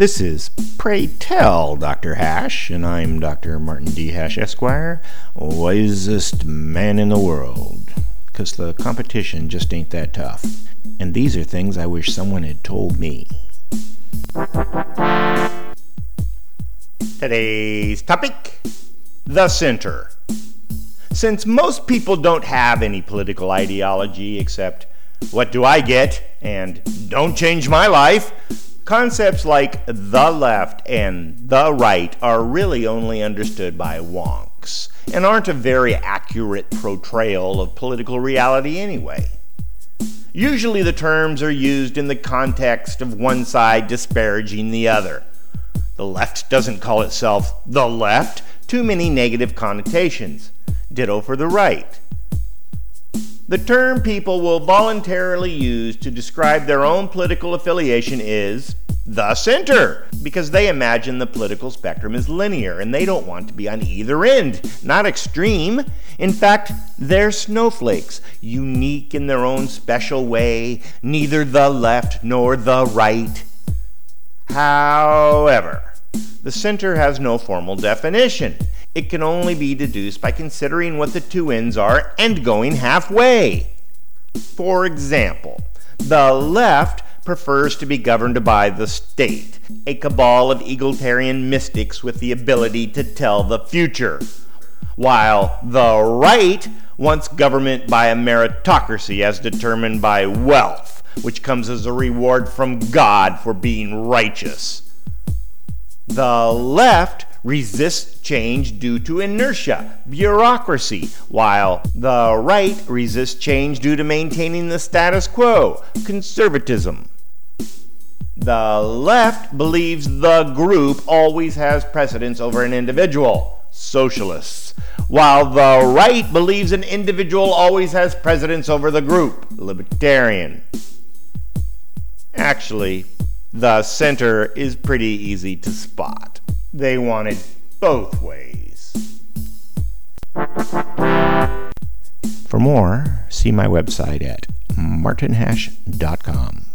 This is Pray Tell Dr. Hash, and I'm Dr. Martin D. Hash Esquire, wisest man in the world, 'cause the competition just ain't that tough. And these are things I wish someone had told me. Today's topic, the center. Since most people don't have any political ideology except what do I get and don't change my life, concepts like the left and the right are really only understood by wonks and aren't a very accurate portrayal of political reality anyway. Usually the terms are used in the context of one side disparaging the other. The left doesn't call itself the left, too many negative connotations. Ditto for the right. The term people will voluntarily use to describe their own political affiliation is the center, because they imagine the political spectrum is linear and they don't want to be on either end, not extreme. In fact, they're snowflakes, unique in their own special way, neither the left nor the right. However, the center has no formal definition. It can only be deduced by considering what the two ends are and going halfway. For example, the left prefers to be governed by the state, a cabal of egalitarian mystics with the ability to tell the future, while the right wants government by a meritocracy as determined by wealth, which comes as a reward from God for being righteous. The left resists change due to inertia, bureaucracy, while the right resists change due to maintaining the status quo, conservatism. The left believes the group always has precedence over an individual, socialists, while the right believes an individual always has precedence over the group, libertarian. Actually, the center is pretty easy to spot. They want it both ways. For more, see my website at martinhash.com.